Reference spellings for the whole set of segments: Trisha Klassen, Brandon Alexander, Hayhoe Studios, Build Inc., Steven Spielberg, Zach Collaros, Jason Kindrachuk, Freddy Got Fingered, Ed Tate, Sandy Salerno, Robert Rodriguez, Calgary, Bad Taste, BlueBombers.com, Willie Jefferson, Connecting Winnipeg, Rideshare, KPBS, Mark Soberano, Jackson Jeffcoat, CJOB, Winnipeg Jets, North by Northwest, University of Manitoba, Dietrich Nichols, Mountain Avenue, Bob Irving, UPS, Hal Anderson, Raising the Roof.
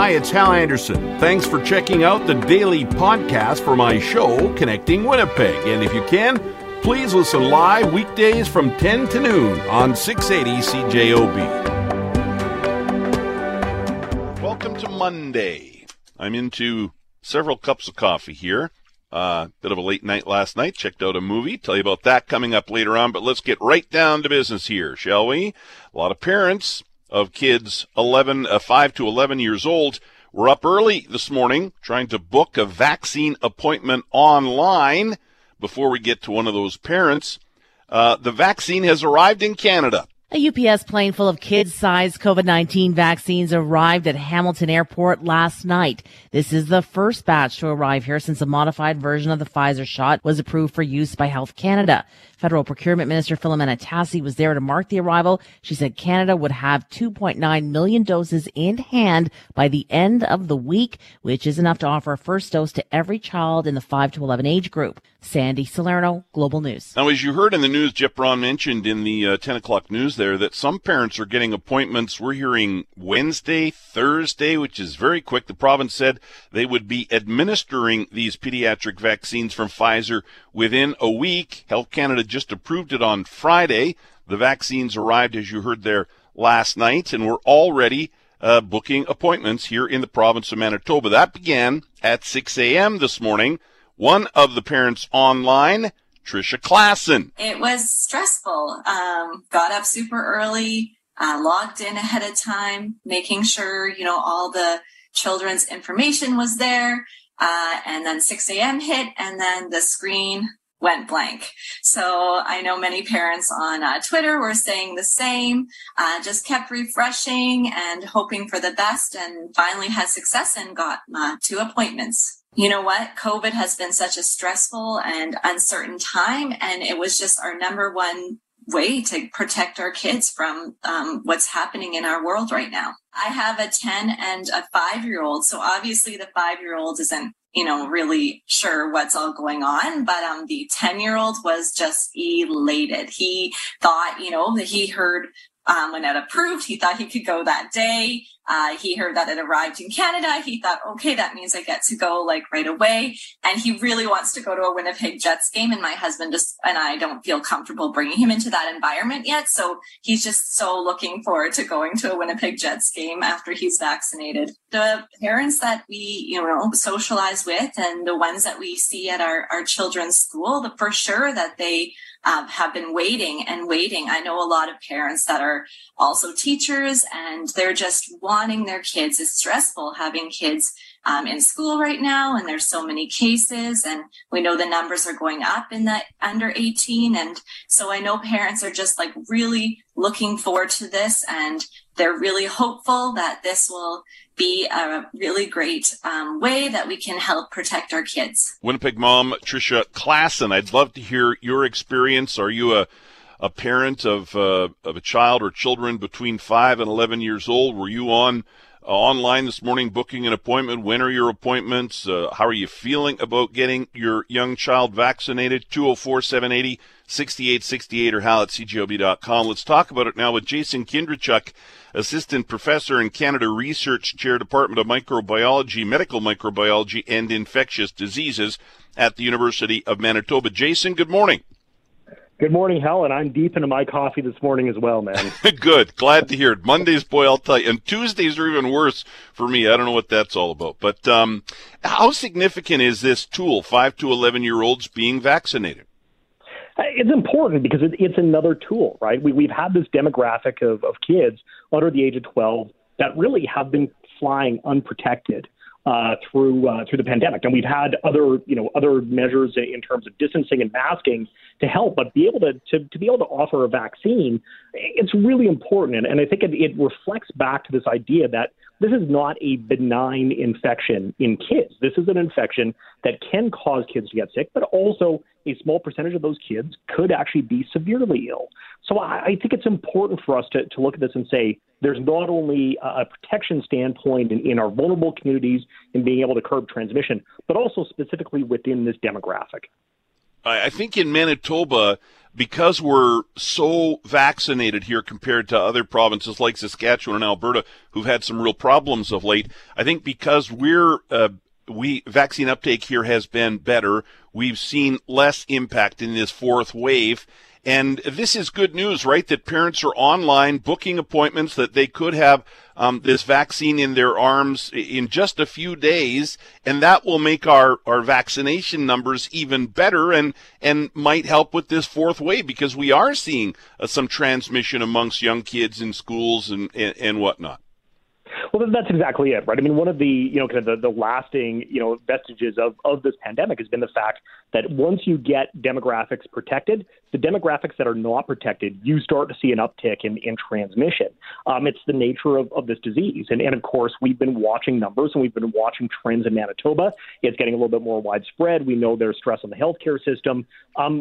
Hi, it's Hal Anderson. Thanks for checking out the daily podcast for my show, Connecting Winnipeg. And if you can, please listen live weekdays from 10 to noon on 680 CJOB. Welcome to Monday. I'm into several cups of coffee here. Bit of a late night last night. Checked out a movie. Tell you about that coming up later on. But let's get right down to business here, shall we? A lot of parents of kids 5 to 11 years old were up early this morning trying to book a vaccine appointment online before we get to one of those parents. The vaccine has arrived in Canada. A UPS plane full of kid-sized COVID-19 vaccines arrived at Hamilton Airport last night. This is the first batch to arrive here since a modified version of the Pfizer shot was approved for use by Health Canada. Federal Procurement Minister Philomena Tassi was there to mark the arrival. She said Canada would have 2.9 million doses in hand by the end of the week, which is enough to offer a first dose to every child in the 5 to 11 age group. Sandy Salerno, Global News. Now, as you heard in the news, Jeff Ron mentioned in the 10 o'clock news there that some parents are getting appointments. We're hearing Wednesday, Thursday, which is very quick. The province said they would be administering these pediatric vaccines from Pfizer within a week. Health Canada just approved it on Friday. The vaccines arrived, as you heard there, last night, and we're already booking appointments here in the province of Manitoba. That began at 6 a.m. this morning. One of the parents online, Trisha Klassen. It was stressful. Got up super early, logged in ahead of time, making sure, all the children's information was there. And then 6 a.m. hit, and then the screen went blank. So I know many parents on Twitter were saying the same, just kept refreshing and hoping for the best, and finally had success and got 2 appointments. You know what? COVID has been such a stressful and uncertain time, and it was just our number one way to protect our kids from what's happening in our world right now. I have a 10 and a 5-year-old, so obviously the 5-year-old isn't, really sure what's all going on, but the 10-year-old was just elated. He thought, that he heard when it approved, he thought he could go that day. He heard that it arrived in Canada. He thought, okay, that means I get to go right away. And he really wants to go to a Winnipeg Jets game. And my husband and I don't feel comfortable bringing him into that environment yet. So he's just so looking forward to going to a Winnipeg Jets game after he's vaccinated. The parents that we, socialize with, and the ones that we see at our children's school, for sure that they have been waiting and waiting. I know a lot of parents that are also teachers, and they're just wanting their kids. It's stressful having kids in school right now, and there's so many cases, and we know the numbers are going up in the under 18. And so I know parents are just really looking forward to this, and they're really hopeful that this will be a really great way that we can help protect our kids. Winnipeg mom Trisha Klassen, I'd love to hear your experience. Are you a parent of a child or children between 5 and 11 years old? Were you online this morning booking an appointment? When are your appointments? How are you feeling about getting your young child vaccinated? 204-780-6868 or hal at cgob.com. Let's talk about it now with Jason Kindrachuk, Assistant Professor in Canada Research Chair, Department of Microbiology, Medical Microbiology, and Infectious Diseases at the University of Manitoba. Jason, good morning. Good morning, Helen. I'm deep into my coffee this morning as well, man. Good. Glad to hear it. Mondays, boy, I'll tell you. And Tuesdays are even worse for me. I don't know what that's all about. But how significant is this tool, 5 to 11-year-olds being vaccinated? It's important because it's another tool, right? We've had this demographic of kids under the age of 12 that really have been flying unprotected through the pandemic. And we've had other measures in terms of distancing and masking to help, but be able to offer a vaccine, it's really important. And I think it reflects back to this idea that this is not a benign infection in kids. This is an infection that can cause kids to get sick, but also a small percentage of those kids could actually be severely ill. So I think it's important for us to look at this and say, there's not only a protection standpoint in our vulnerable communities and being able to curb transmission, but also specifically within this demographic. I think in Manitoba, because we're so vaccinated here compared to other provinces like Saskatchewan and Alberta, who've had some real problems of late, I think because we're vaccine uptake here has been better. We've seen less impact in this fourth wave. And this is good news, right, that parents are online booking appointments, that they could have this vaccine in their arms in just a few days, and that will make our vaccination numbers even better and might help with this fourth wave, because we are seeing some transmission amongst young kids in schools and whatnot. Well, that's exactly it, right? I mean, one of the, kind of the lasting, vestiges of this pandemic has been the fact that once you get demographics protected, the demographics that are not protected, you start to see an uptick in transmission. It's the nature of this disease. And of course, we've been watching numbers and we've been watching trends in Manitoba. It's getting a little bit more widespread. We know there's stress on the healthcare system.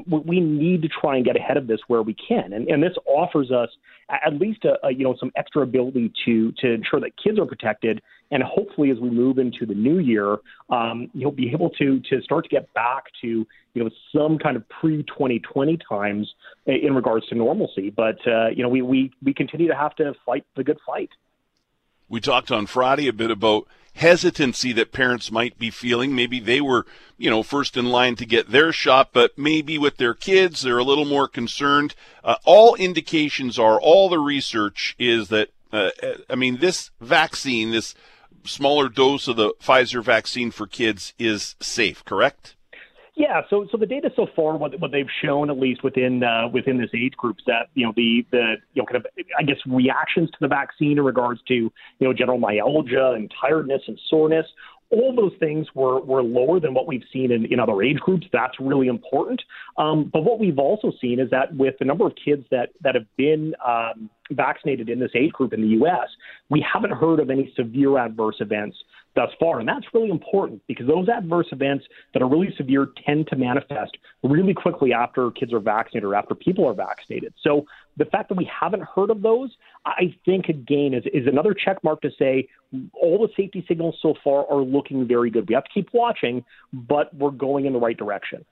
We need to try and get ahead of this where we can. And this offers us at least some extra ability to ensure that kids are protected. And hopefully, as we move into the new year, you'll be able to start to get back to some kind of pre-2020 times in regards to normalcy. But we continue to have to fight the good fight. We talked on Friday a bit about hesitancy that parents might be feeling. Maybe they were, first in line to get their shot, but maybe with their kids, they're a little more concerned. All indications are, all the research is that, this vaccine, this smaller dose of the Pfizer vaccine for kids is safe, correct? Yeah, so the data so far, what they've shown, at least within this age group, is that reactions to the vaccine in regards to general myalgia and tiredness and soreness, all those things were lower than what we've seen in other age groups. That's really important. But what we've also seen is that with the number of kids that have been vaccinated in this age group in the U.S., we haven't heard of any severe adverse events thus far. And that's really important, because those adverse events that are really severe tend to manifest really quickly after kids are vaccinated or after people are vaccinated. So the fact that we haven't heard of those, I think, again, is another check mark to say all the safety signals so far are looking very good. We have to keep watching, but we're going in the right direction.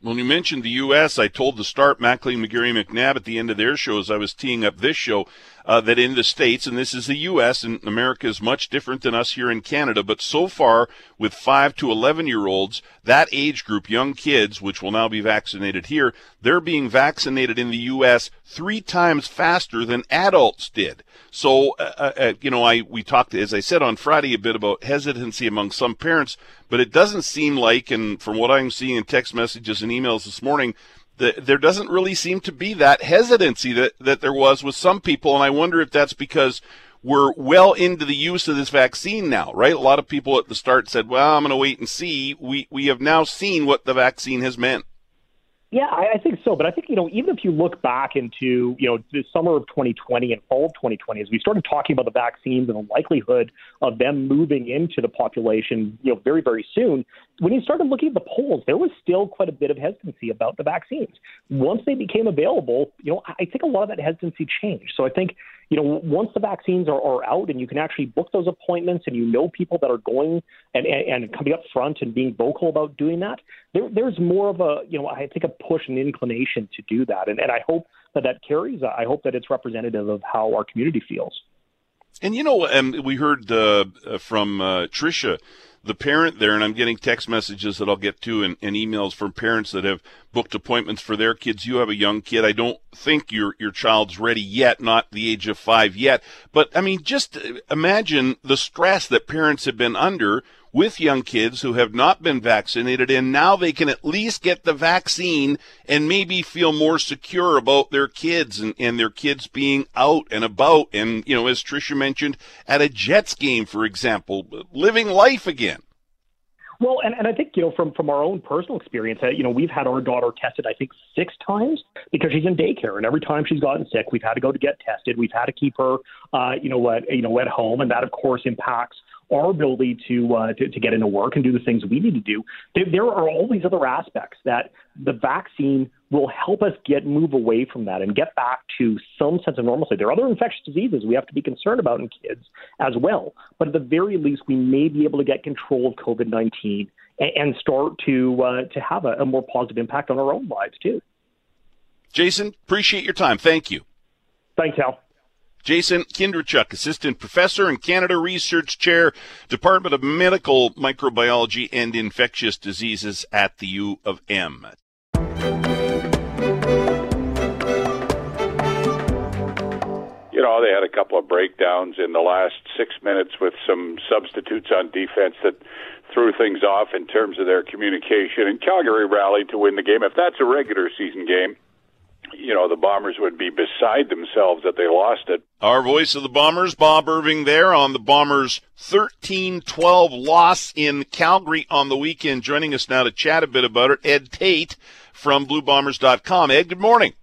When you mentioned the U.S., I told the start, Mackling, McGarry, McNabb at the end of their show as I was teeing up this show, that in the States, and this is the U.S., and America is much different than us here in Canada, but so far with 5 to 11-year-olds, that age group, young kids, which will now be vaccinated here, they're being vaccinated in the U.S. 3 times faster than adults did. So, we talked, as I said, on Friday a bit about hesitancy among some parents, but it doesn't seem like, and from what I'm seeing in text messages and emails this morning, that there doesn't really seem to be that hesitancy that there was with some people, and I wonder if that's because we're well into the use of this vaccine now, right? A lot of people at the start said, well, I'm going to wait and see. We have now seen what the vaccine has meant. Yeah, I think so. But I think, even if you look back into, the summer of 2020 and fall of 2020, as we started talking about the vaccines and the likelihood of them moving into the population, very, very soon, when you started looking at the polls, there was still quite a bit of hesitancy about the vaccines. Once they became available, I think a lot of that hesitancy changed. So I think, once the vaccines are out and you can actually book those appointments and people that are going and coming up front and being vocal about doing that, there's more of a, I think a push and inclination to do that. And I hope that carries. I hope that it's representative of how our community feels. And, we heard from Trisha, the parent there, and I'm getting text messages that I'll get to and emails from parents that have booked appointments for their kids. You have a young kid. I don't think your child's ready yet, not the age of 5 yet. But, just imagine the stress that parents have been under with young kids who have not been vaccinated, and now they can at least get the vaccine and maybe feel more secure about their kids and their kids being out and about and, as Trisha mentioned, at a Jets game, for example, living life again. Well, and I think, from our own personal experience, we've had our daughter tested, I think, 6 times because she's in daycare. And every time she's gotten sick, we've had to go to get tested. We've had to keep her, at home. And that, of course, impacts our ability to get into work and do the things we need to do. There are all these other aspects that the vaccine will help us move away from that and get back to some sense of normalcy. There are other infectious diseases we have to be concerned about in kids as well. But at the very least, we may be able to get control of COVID-19 and start to have a more positive impact on our own lives too. Jason, appreciate your time. Thank you. Thanks, Hal. Jason Kindrachuk, Assistant Professor and Canada Research Chair, Department of Medical Microbiology and Infectious Diseases at the U of M. You know, they had a couple of breakdowns in the last 6 minutes with some substitutes on defense that threw things off in terms of their communication. And Calgary rallied to win the game. If that's a regular season game, you know, the Bombers would be beside themselves that they lost it. Our voice of the Bombers, Bob Irving, there on the Bombers' 13-12 loss in Calgary on the weekend. Joining us now to chat a bit about it, Ed Tate from BlueBombers.com. Ed, good morning.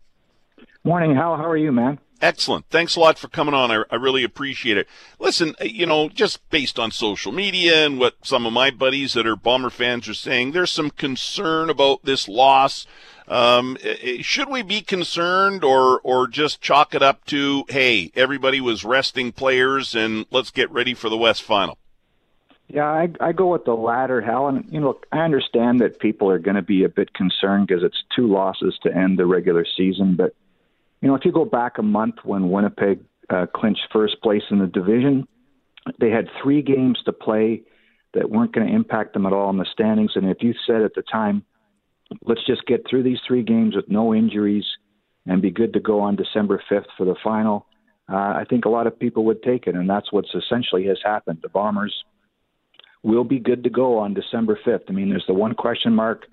Morning, Hal. How are you, man? Excellent. Thanks a lot for coming on. I really appreciate it. Listen, you know, just based on social media and what some of my buddies that are Bomber fans are saying, there's some concern about this loss. Should we be concerned or just chalk it up to, hey, everybody was resting players and let's get ready for the West Final? Yeah, I go with the latter, Hal. And, you know, I understand that people are going to be a bit concerned because it's two losses to end the regular season. But, you know, if you go back a month when Winnipeg clinched first place in the division, they had 3 games to play that weren't going to impact them at all in the standings. And if you said at the time, let's just get through these 3 games with no injuries and be good to go on December 5th for the final, I think a lot of people would take it, and that's what's essentially has happened. The Bombers will be good to go on December 5th. I mean, there's the one question mark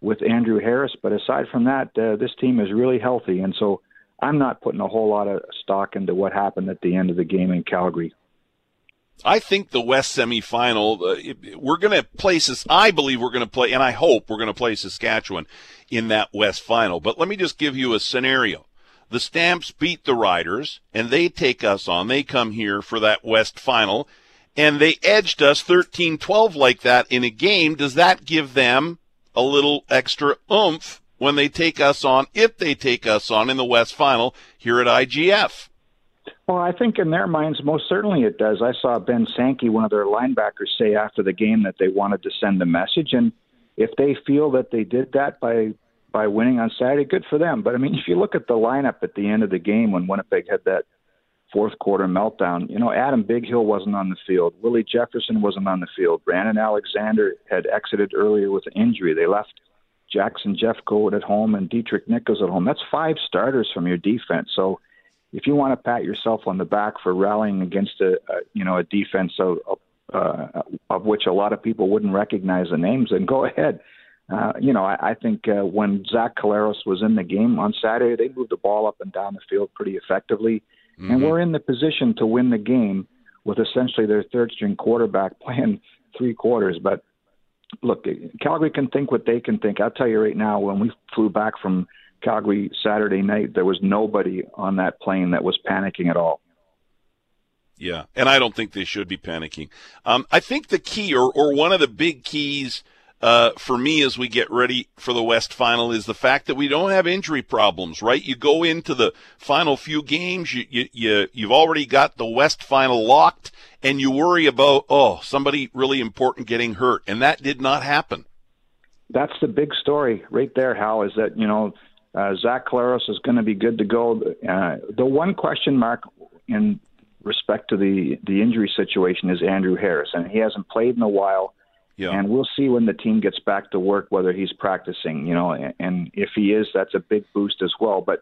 with Andrew Harris, but aside from that, this team is really healthy, and so I'm not putting a whole lot of stock into what happened at the end of the game in Calgary. I think the West semifinal, we're going to play, I believe we're going to play, and I hope we're going to play Saskatchewan in that West final. But let me just give you a scenario. The Stamps beat the Riders, and they take us on. They come here for that West final, and they edged us 13-12 like that in a game. Does that give them a little extra oomph when they take us on, if they take us on in the West final here at IGF? Well, I think in their minds, most certainly it does. I saw Ben Sankey, one of their linebackers, say after the game that they wanted to send a message. And if they feel that they did that by winning on Saturday, good for them. But, I mean, if you look at the lineup at the end of the game when Winnipeg had that fourth quarter meltdown, you know, Adam Big Hill wasn't on the field. Willie Jefferson wasn't on the field. Brandon Alexander had exited earlier with an injury. They left Jackson Jeffcoat at home and Dietrich Nichols at home. That's 5 starters from your defense. So, if you want to pat yourself on the back for rallying against a defense of which a lot of people wouldn't recognize the names, then go ahead. I think when Zach Collaros was in the game on Saturday, they moved the ball up and down the field pretty effectively, mm-hmm. and we're in the position to win the game with essentially their third-string quarterback playing 3 quarters. But look, Calgary can think what they can think. I'll tell you right now, when we flew back from Calgary Saturday night, there was nobody on that plane that was panicking at all. Yeah, and I don't think they should be panicking. I think the key, or one of the big keys for me as we get ready for the West Final is the fact that we don't have injury problems, right? You go into the final few games, you've already got the West Final locked, and you worry about, somebody really important getting hurt, and that did not happen. That's the big story right there, Hal, is that, you know, Zach Collaros is going to be good to go. The one question mark in respect to the injury situation is Andrew Harris, and he hasn't played in a while. Yeah. And we'll see when the team gets back to work whether he's practicing, you know, and if he is, that's a big boost as well. But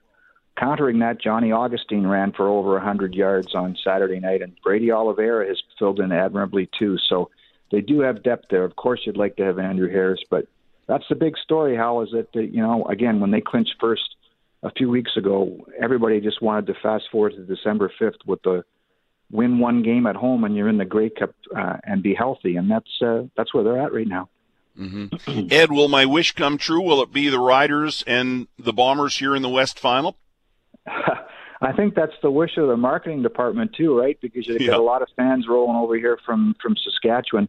countering that, Johnny Augustine ran for over 100 yards on Saturday night, and Brady Oliveira has filled in admirably too. So they do have depth there. Of course, you'd like to have Andrew Harris, but that's the big story, Hal, is that, you know, again, when they clinched first a few weeks ago, everybody just wanted to fast forward to December 5th with the win one game at home and you're in the Grey Cup and be healthy. And that's where they're at right now. Mm-hmm. Ed, will my wish come true? Will it be the Riders and the Bombers here in the West Final? I think that's the wish of the marketing department too, right? Because you've got a lot of fans rolling over here from Saskatchewan.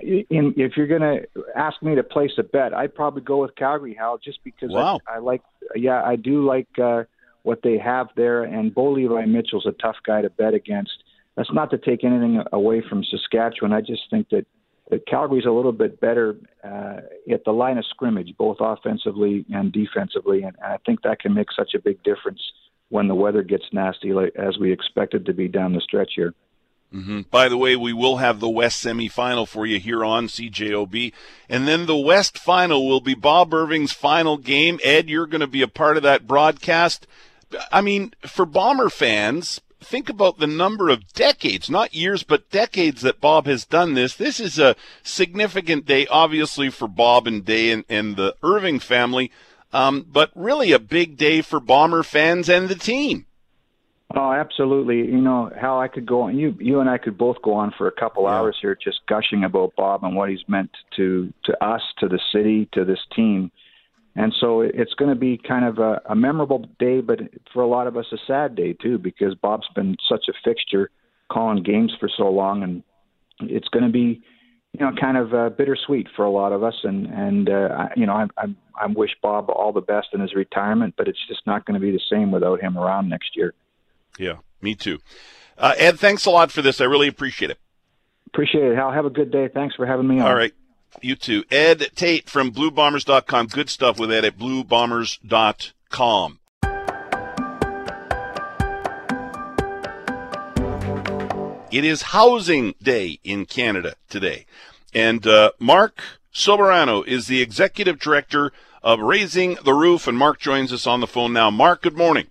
If you're going to ask me to place a bet, I'd probably go with Calgary, Hal, just because wow. I do like what they have there. And Bo Levi Mitchell's a tough guy to bet against. That's not to take anything away from Saskatchewan. I just think that that Calgary's a little bit better at the line of scrimmage, both offensively and defensively, and I think that can make such a big difference when the weather gets nasty, like, as we expect it to be down the stretch here. Mm-hmm. By the way, we will have the West semifinal for you here on CJOB. And then the West final will be Bob Irving's final game. Ed, you're going to be a part of that broadcast. I mean, for Bomber fans, think about the number of decades, not years, but decades that Bob has done this. This is a significant day, obviously, for Bob and Day and the Irving family, but really a big day for Bomber fans and the team. Oh, absolutely. You know, Hal, I could go on. You and I could both go on for a couple hours here just gushing about Bob and what he's meant to us, to the city, to this team. And so it's going to be kind of a memorable day, but for a lot of us, a sad day, too, because Bob's been such a fixture calling games for so long. And it's going to be, you know, kind of bittersweet for a lot of us. And I wish Bob all the best in his retirement, but it's just not going to be the same without him around next year. Yeah, me too. Ed, thanks a lot for this. I really appreciate it. Appreciate it, Hal. Have a good day. Thanks for having me on. All right. You too. Ed Tate from BlueBombers.com. Good stuff with Ed at BlueBombers.com. It is Housing Day in Canada today. And Mark Soberano is the Executive Director of Raising the Roof, and Mark joins us on the phone now. Mark, good morning.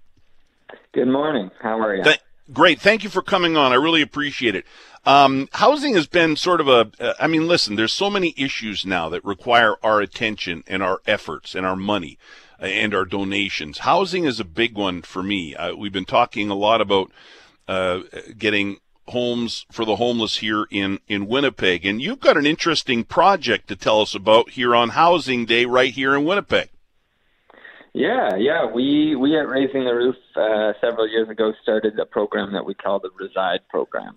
Good morning. How are you? Great. Thank you for coming on. I really appreciate it. Housing has been sort of there's so many issues now that require our attention and our efforts and our money and our donations. Housing is a big one for me. We've been talking a lot about getting homes for the homeless here in Winnipeg, and you've got an interesting project to tell us about here on Housing Day right here in Winnipeg. Yeah. We at Raising the Roof several years ago started a program that we call the Reside program,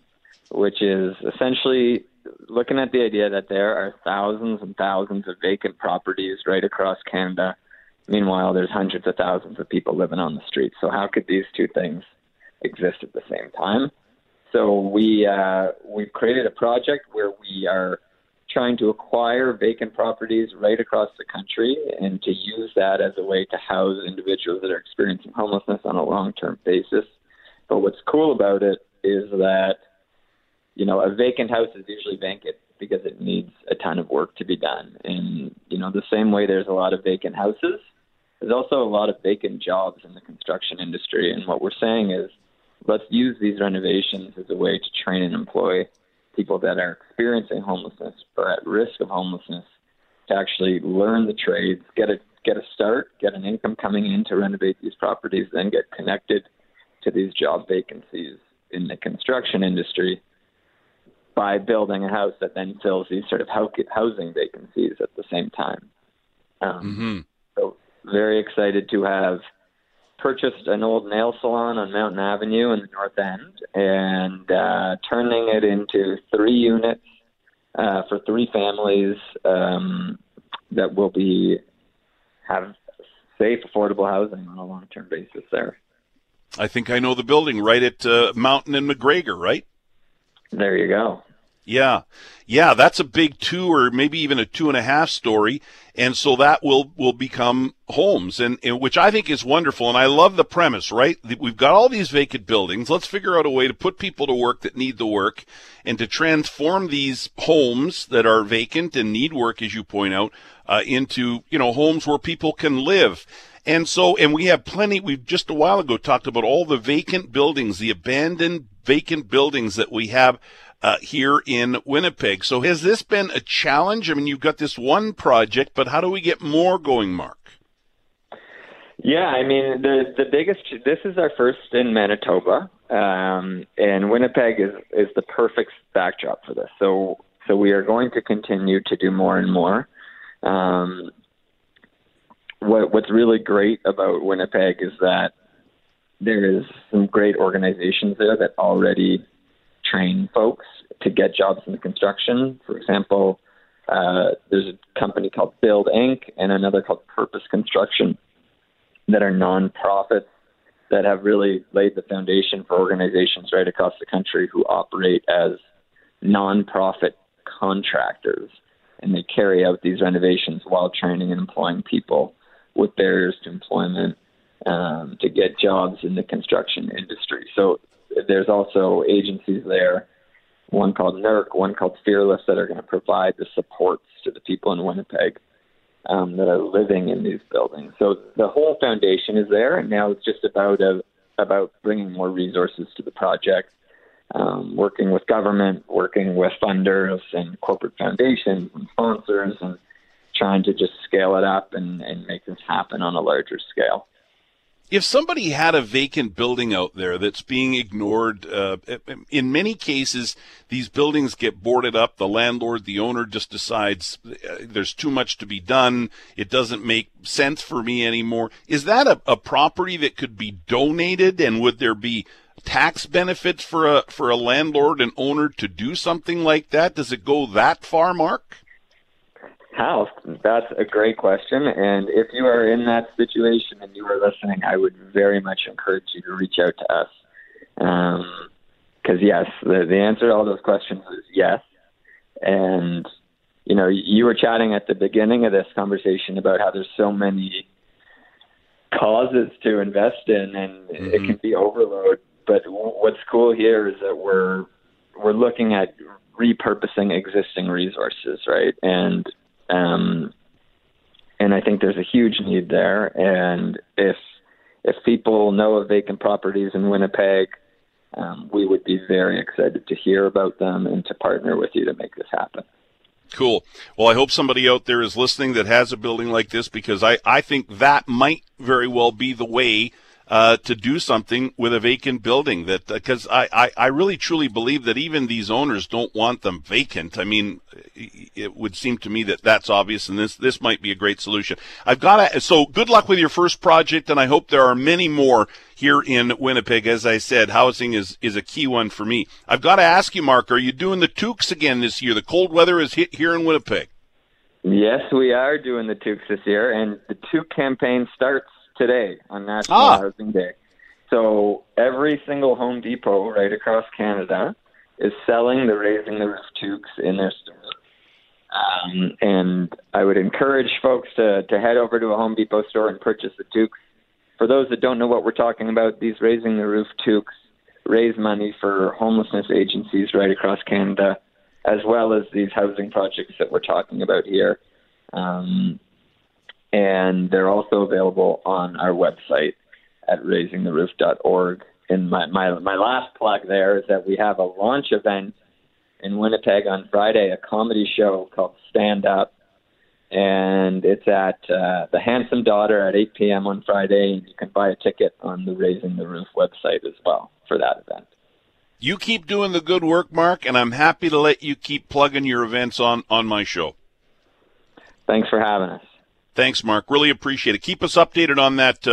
which is essentially looking at the idea that there are thousands and thousands of vacant properties right across Canada. Meanwhile, there's hundreds of thousands of people living on the streets. So how could these two things exist at the same time? So we've created a project where we are trying to acquire vacant properties right across the country and to use that as a way to house individuals that are experiencing homelessness on a long-term basis. But what's cool about it is that, you know, a vacant house is usually vacant because it needs a ton of work to be done. And, you know, the same way there's a lot of vacant houses, there's also a lot of vacant jobs in the construction industry. And what we're saying is, let's use these renovations as a way to train and employ people that are experiencing homelessness or at risk of homelessness to actually learn the trades, get a start, get an income coming in to renovate these properties, then get connected to these job vacancies in the construction industry by building a house that then fills these sort of housing vacancies at the same time. So very excited to have purchased an old nail salon on Mountain Avenue in the north end and turning it into 3 units for 3 families that will have safe, affordable housing on a long-term basis there. I think I know the building right at Mountain and McGregor, right? There you go. Yeah, that's a big 2 or maybe even a 2.5 story, and so that will become homes, and which I think is wonderful, and I love the premise, right? We've got all these vacant buildings. Let's figure out a way to put people to work that need the work and to transform these homes that are vacant and need work, as you point out, into, you know, homes where people can live. And so, and we have plenty, we've just a while ago talked about all the vacant buildings, the abandoned vacant buildings that we have here in Winnipeg. So has this been a challenge? I mean, you've got this one project, but how do we get more going, Mark? Yeah, I mean, the biggest, this is our first in Manitoba, and Winnipeg is the perfect backdrop for this. So we are going to continue to do more and more. What's really great about Winnipeg is that there is some great organizations there that already train folks to get jobs in the construction. For example, there's a company called Build Inc. and another called Purpose Construction that are nonprofits that have really laid the foundation for organizations right across the country who operate as nonprofit contractors, and they carry out these renovations while training and employing people with barriers to employment to get jobs in the construction industry. So there's also agencies there, one called NERC, one called Fearless, that are going to provide the supports to the people in Winnipeg that are living in these buildings. So the whole foundation is there, and now it's just about bringing more resources to the project, working with government, working with funders and corporate foundations and sponsors, and trying to just scale it up and make this happen on a larger scale. If somebody had a vacant building out there that's being ignored, in many cases, these buildings get boarded up. The landlord, the owner just decides there's too much to be done. It doesn't make sense for me anymore. Is that a property that could be donated? And would there be tax benefits for a landlord and owner to do something like that? Does it go that far, Mark? House. That's a great question. And if you are in that situation and you are listening, I would very much encourage you to reach out to us. Because yes, the answer to all those questions is yes. And, you know, you were chatting at the beginning of this conversation about how there's so many causes to invest in, and it can be overload. But what's cool here is that we're looking at repurposing existing resources, right? And I think there's a huge need there. And if people know of vacant properties in Winnipeg, we would be very excited to hear about them and to partner with you to make this happen. Cool. Well, I hope somebody out there is listening that has a building like this, because I think that might very well be the way to do something with a vacant building, that because I really truly believe that even these owners don't want them vacant. I mean, it would seem to me that that's obvious, and this might be a great solution. So good luck with your first project, and I hope there are many more here in Winnipeg. As I said, housing is a key one for me. I've got to ask you, Mark, are you doing the toques again this year? The cold weather has hit here in Winnipeg. Yes, we are doing the toques this year, and the toque campaign starts today on National Housing Day. So every single Home Depot right across Canada is selling the Raising the Roof toques in their store. And I would encourage folks to head over to a Home Depot store and purchase the toques. For those that don't know what we're talking about, these Raising the Roof toques raise money for homelessness agencies right across Canada, as well as these housing projects that we're talking about here. And they're also available on our website at raisingtheroof.org. And my last plug there is that we have a launch event in Winnipeg on Friday, a comedy show called Stand Up. And it's at the Handsome Daughter at 8 p.m. on Friday. You can buy a ticket on the Raising the Roof website as well for that event. You keep doing the good work, Mark, and I'm happy to let you keep plugging your events on my show. Thanks for having us. Thanks, Mark. Really appreciate it. Keep us updated on that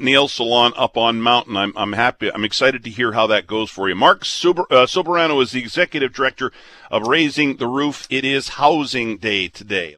nail salon up on Mountain. I'm happy. I'm excited to hear how that goes for you. Mark Soberano is the executive director of Raising the Roof. It is Housing Day today.